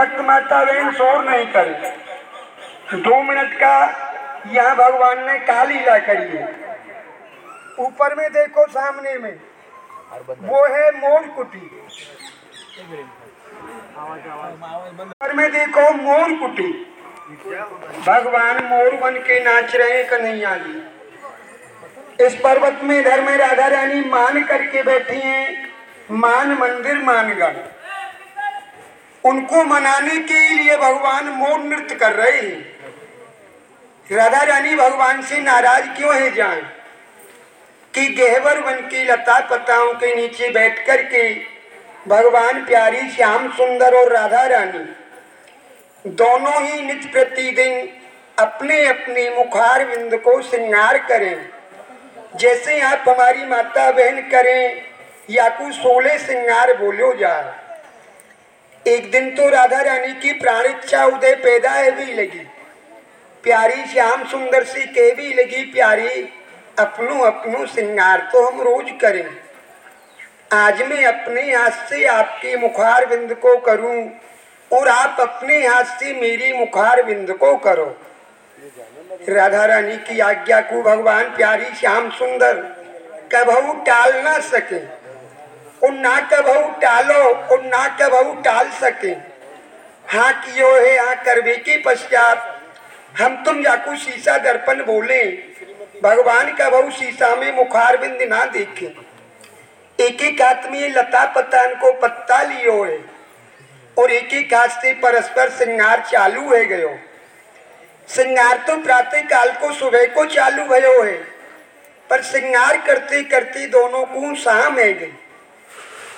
भक्त माता बहन शोर नहीं करे। 2 मिनट का यहाँ भगवान ने कालीला करी है। ऊपर में देखो सामने में वो है मोर कुटी, ऊपर में देखो मोर कुटी, भगवान मोर बन के नाच रहे कन्हैया जी। इस पर्वत में इधर में राधा रानी मान करके बैठी हैं, मान मंदिर मानगढ़। उनको मनाने के लिए भगवान मोर नृत्य कर रहे हैं। राधा रानी भगवान से नाराज क्यों है जान कि गहबर वन की लता पताओं के नीचे बैठ कर के भगवान प्यारी श्याम सुंदर और राधा रानी दोनों ही नित्य प्रतिदिन अपने अपने मुखारविंद को श्रृंगार करें, जैसे आप हमारी माता बहन करें या कुछ 16 श्रृंगार बोलो जाए। एक दिन तो राधा रानी की प्राण इच्छा उदय पैदा है भी लगी, प्यारी श्याम सुंदर से कह भी लगी, प्यारी अपनों अपनों श्रृंगार तो हम रोज करें, आज मैं अपने हाथ से आपके मुखारविंद को करूं और आप अपने हाथ से मेरी मुखारविंद को करो। राधा रानी की आज्ञा को भगवान प्यारी श्याम सुंदर कभू टाल ना सके और ना कभू टालो और ना कभू टाल सके। हाँ कियो है हाँ करवे के पश्चात हम तुम याकू शीशा दर्पण बोले, भगवान कभू शीशा में मुखारविंद ना देखे। एक एक हाथ में लता पतान को पत्ता लियो है और एक एक हाथ से परस्पर श्रृंगार चालू है गयो। श्रृंगार तो प्रातः काल को सुबह को चालू भयो है, पर श्रृंगार करते करते दोनों को शाम है गई।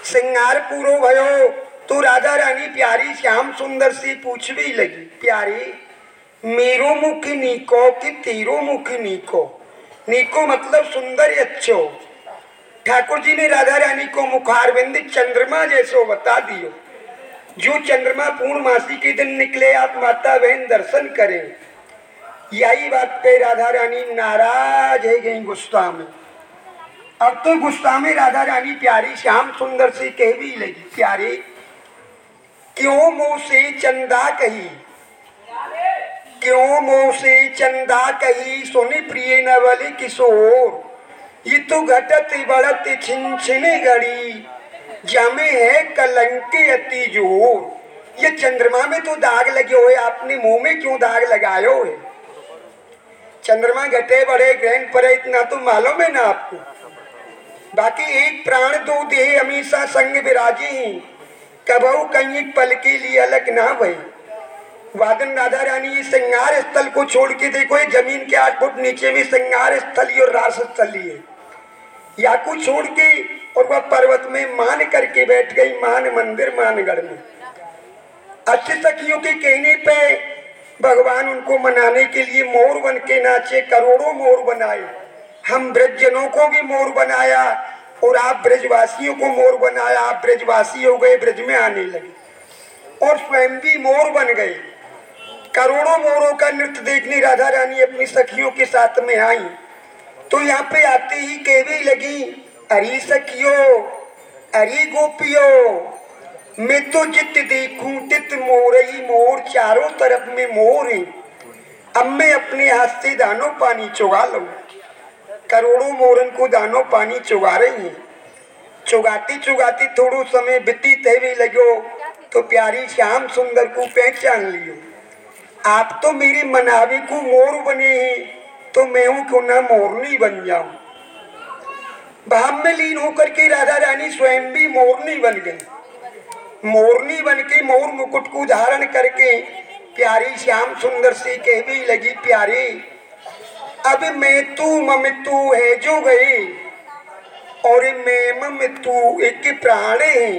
श्रृंगार पूरो भयो तो राधा रानी प्यारी श्याम सुंदर से पूछ भी लगी, प्यारी मेरो मुख नीको कि तेरो मुख नीको? नीको मतलब सुंदर अच्छो। ठाकुर जी ने राधा रानी को मुखारविंद चंद्रमा जैसो बता दियो। जो चंद्रमा पूर्णमासी के दिन निकले, आप माता बहन दर्शन करें। यही बात पे राधा रानी नाराज है गई गुस्सा में। अब तो गुस्सा में राधा रानी प्यारी श्याम सुंदर से कह भी लगी, प्यारी क्यों मुँह से चंदा कही, क्यों मुँह से चंदा कही, सोने प्रिय नवल किशोर। ये तो घटत बढ़त छिन छिने घड़ी, जमे है कलंक अति जोर। ये चंद्रमा में तो दाग लगे हुए, आपने मुँह में क्यों दाग लगायो है? चंद्रमा घटे बढ़े ग्रहण पड़े, इतना तो मालूम है ना आपको। बाकी एक प्राण दो देह हमेशा संग विराजे हैं, कबहू कहीं एक पल के लिए अलग ना भई। वादन राधा रानी ये श्रृंगार स्थल को छोड़ के देखो, ये जमीन के 8 फुट नीचे में श्रृंगार स्थली और रास स्थली है। याकू छोड़ के और वह पर्वत में मान करके बैठ गई मान मंदिर मानगढ़ में। अच्छे सखियों के कहने पे भगवान उनको मनाने के लिए मोर बन के नाचे, करोड़ों मोर बनाए। हम ब्रजजनों को भी मोर बनाया और आप ब्रजवासियों को मोर बनाया। आप ब्रजवासी हो गए, ब्रज में आने लगे और स्वयं भी मोर बन गए। करोड़ों मोरों का नृत्य देखने राधा रानी अपनी सखियों के साथ में आई, तो यहाँ पे आते ही कहने लगी, अरे सखियो अरे गोपियो, मैं तो जित देखूं तित मोर ही मोर, चारों तरफ में मोर है। अब मैं अपने हाथ से दानों पानी चुगा लूँ। करोड़ों मोरन को दानों पानी चुगा रही हैं। चुगाती चुगाती थोड़ो समय व्यतीत है लगो तो प्यारी श्याम सुंदर को पहचान लियो, आप तो मेरी मनावे को मोर बने हैं, तो मैं हूँ क्यों ना मोरनी बन जाऊँ। भाव में लीन होकर के राधा रानी स्वयं भी मोरनी बन गई। मोरनी बन के मोर मुकुट को धारण करके प्यारी श्याम सुंदर से कहने लगी, प्यारी अब मैं तू मम तू है जो गए और मैं मम तू एक प्राण है।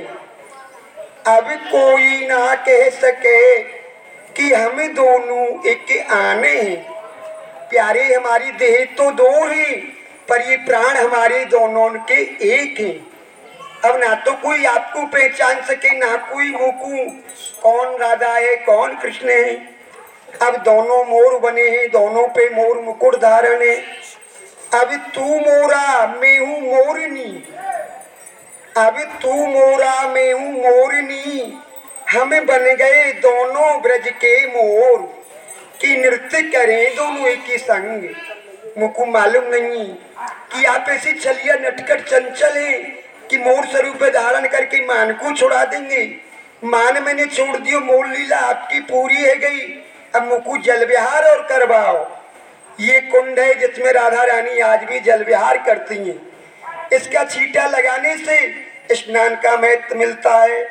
अब कोई ना कह सके कि हम दोनों एक आने हैं। प्यारे हमारी देह तो दो है, पर ये प्राण हमारे दोनों के एक हैं। अब ना तो कोई आपको पहचान सके, ना कोई मुकू कौन राधा है कौन कृष्ण है। अब दोनों मोर बने हैं, दोनों पे मोर मुकुट धारण है। अब तू मोरा मैं हूँ मोरनी, अब तू मोरा मैं हूँ मोरनी, हम बन गए दोनों ब्रज के मोर कि नृत्य करें दोनों एक ही संग। मुझको मालूम नहीं कि आप ऐसी छलिया नटखट चंचल है कि मोर स्वरूप धारण करके मान को छुड़ा देंगे। मान मैंने छोड़ दियो, मोर लीला आपकी पूरी है गई। अब मुझको जल विहार और करवाओ। ये कुंड है जिसमें राधा रानी आज भी जल विहार करती हैं। इसका छींटा लगाने से स्नान का महत्व मिलता है।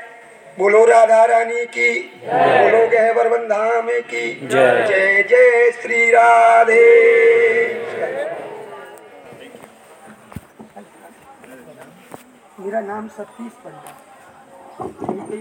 बोलो राधा रानी की, बोलो गहबर वन धाम की जय। जय श्री राधे। मेरा नाम सतीश पंडित।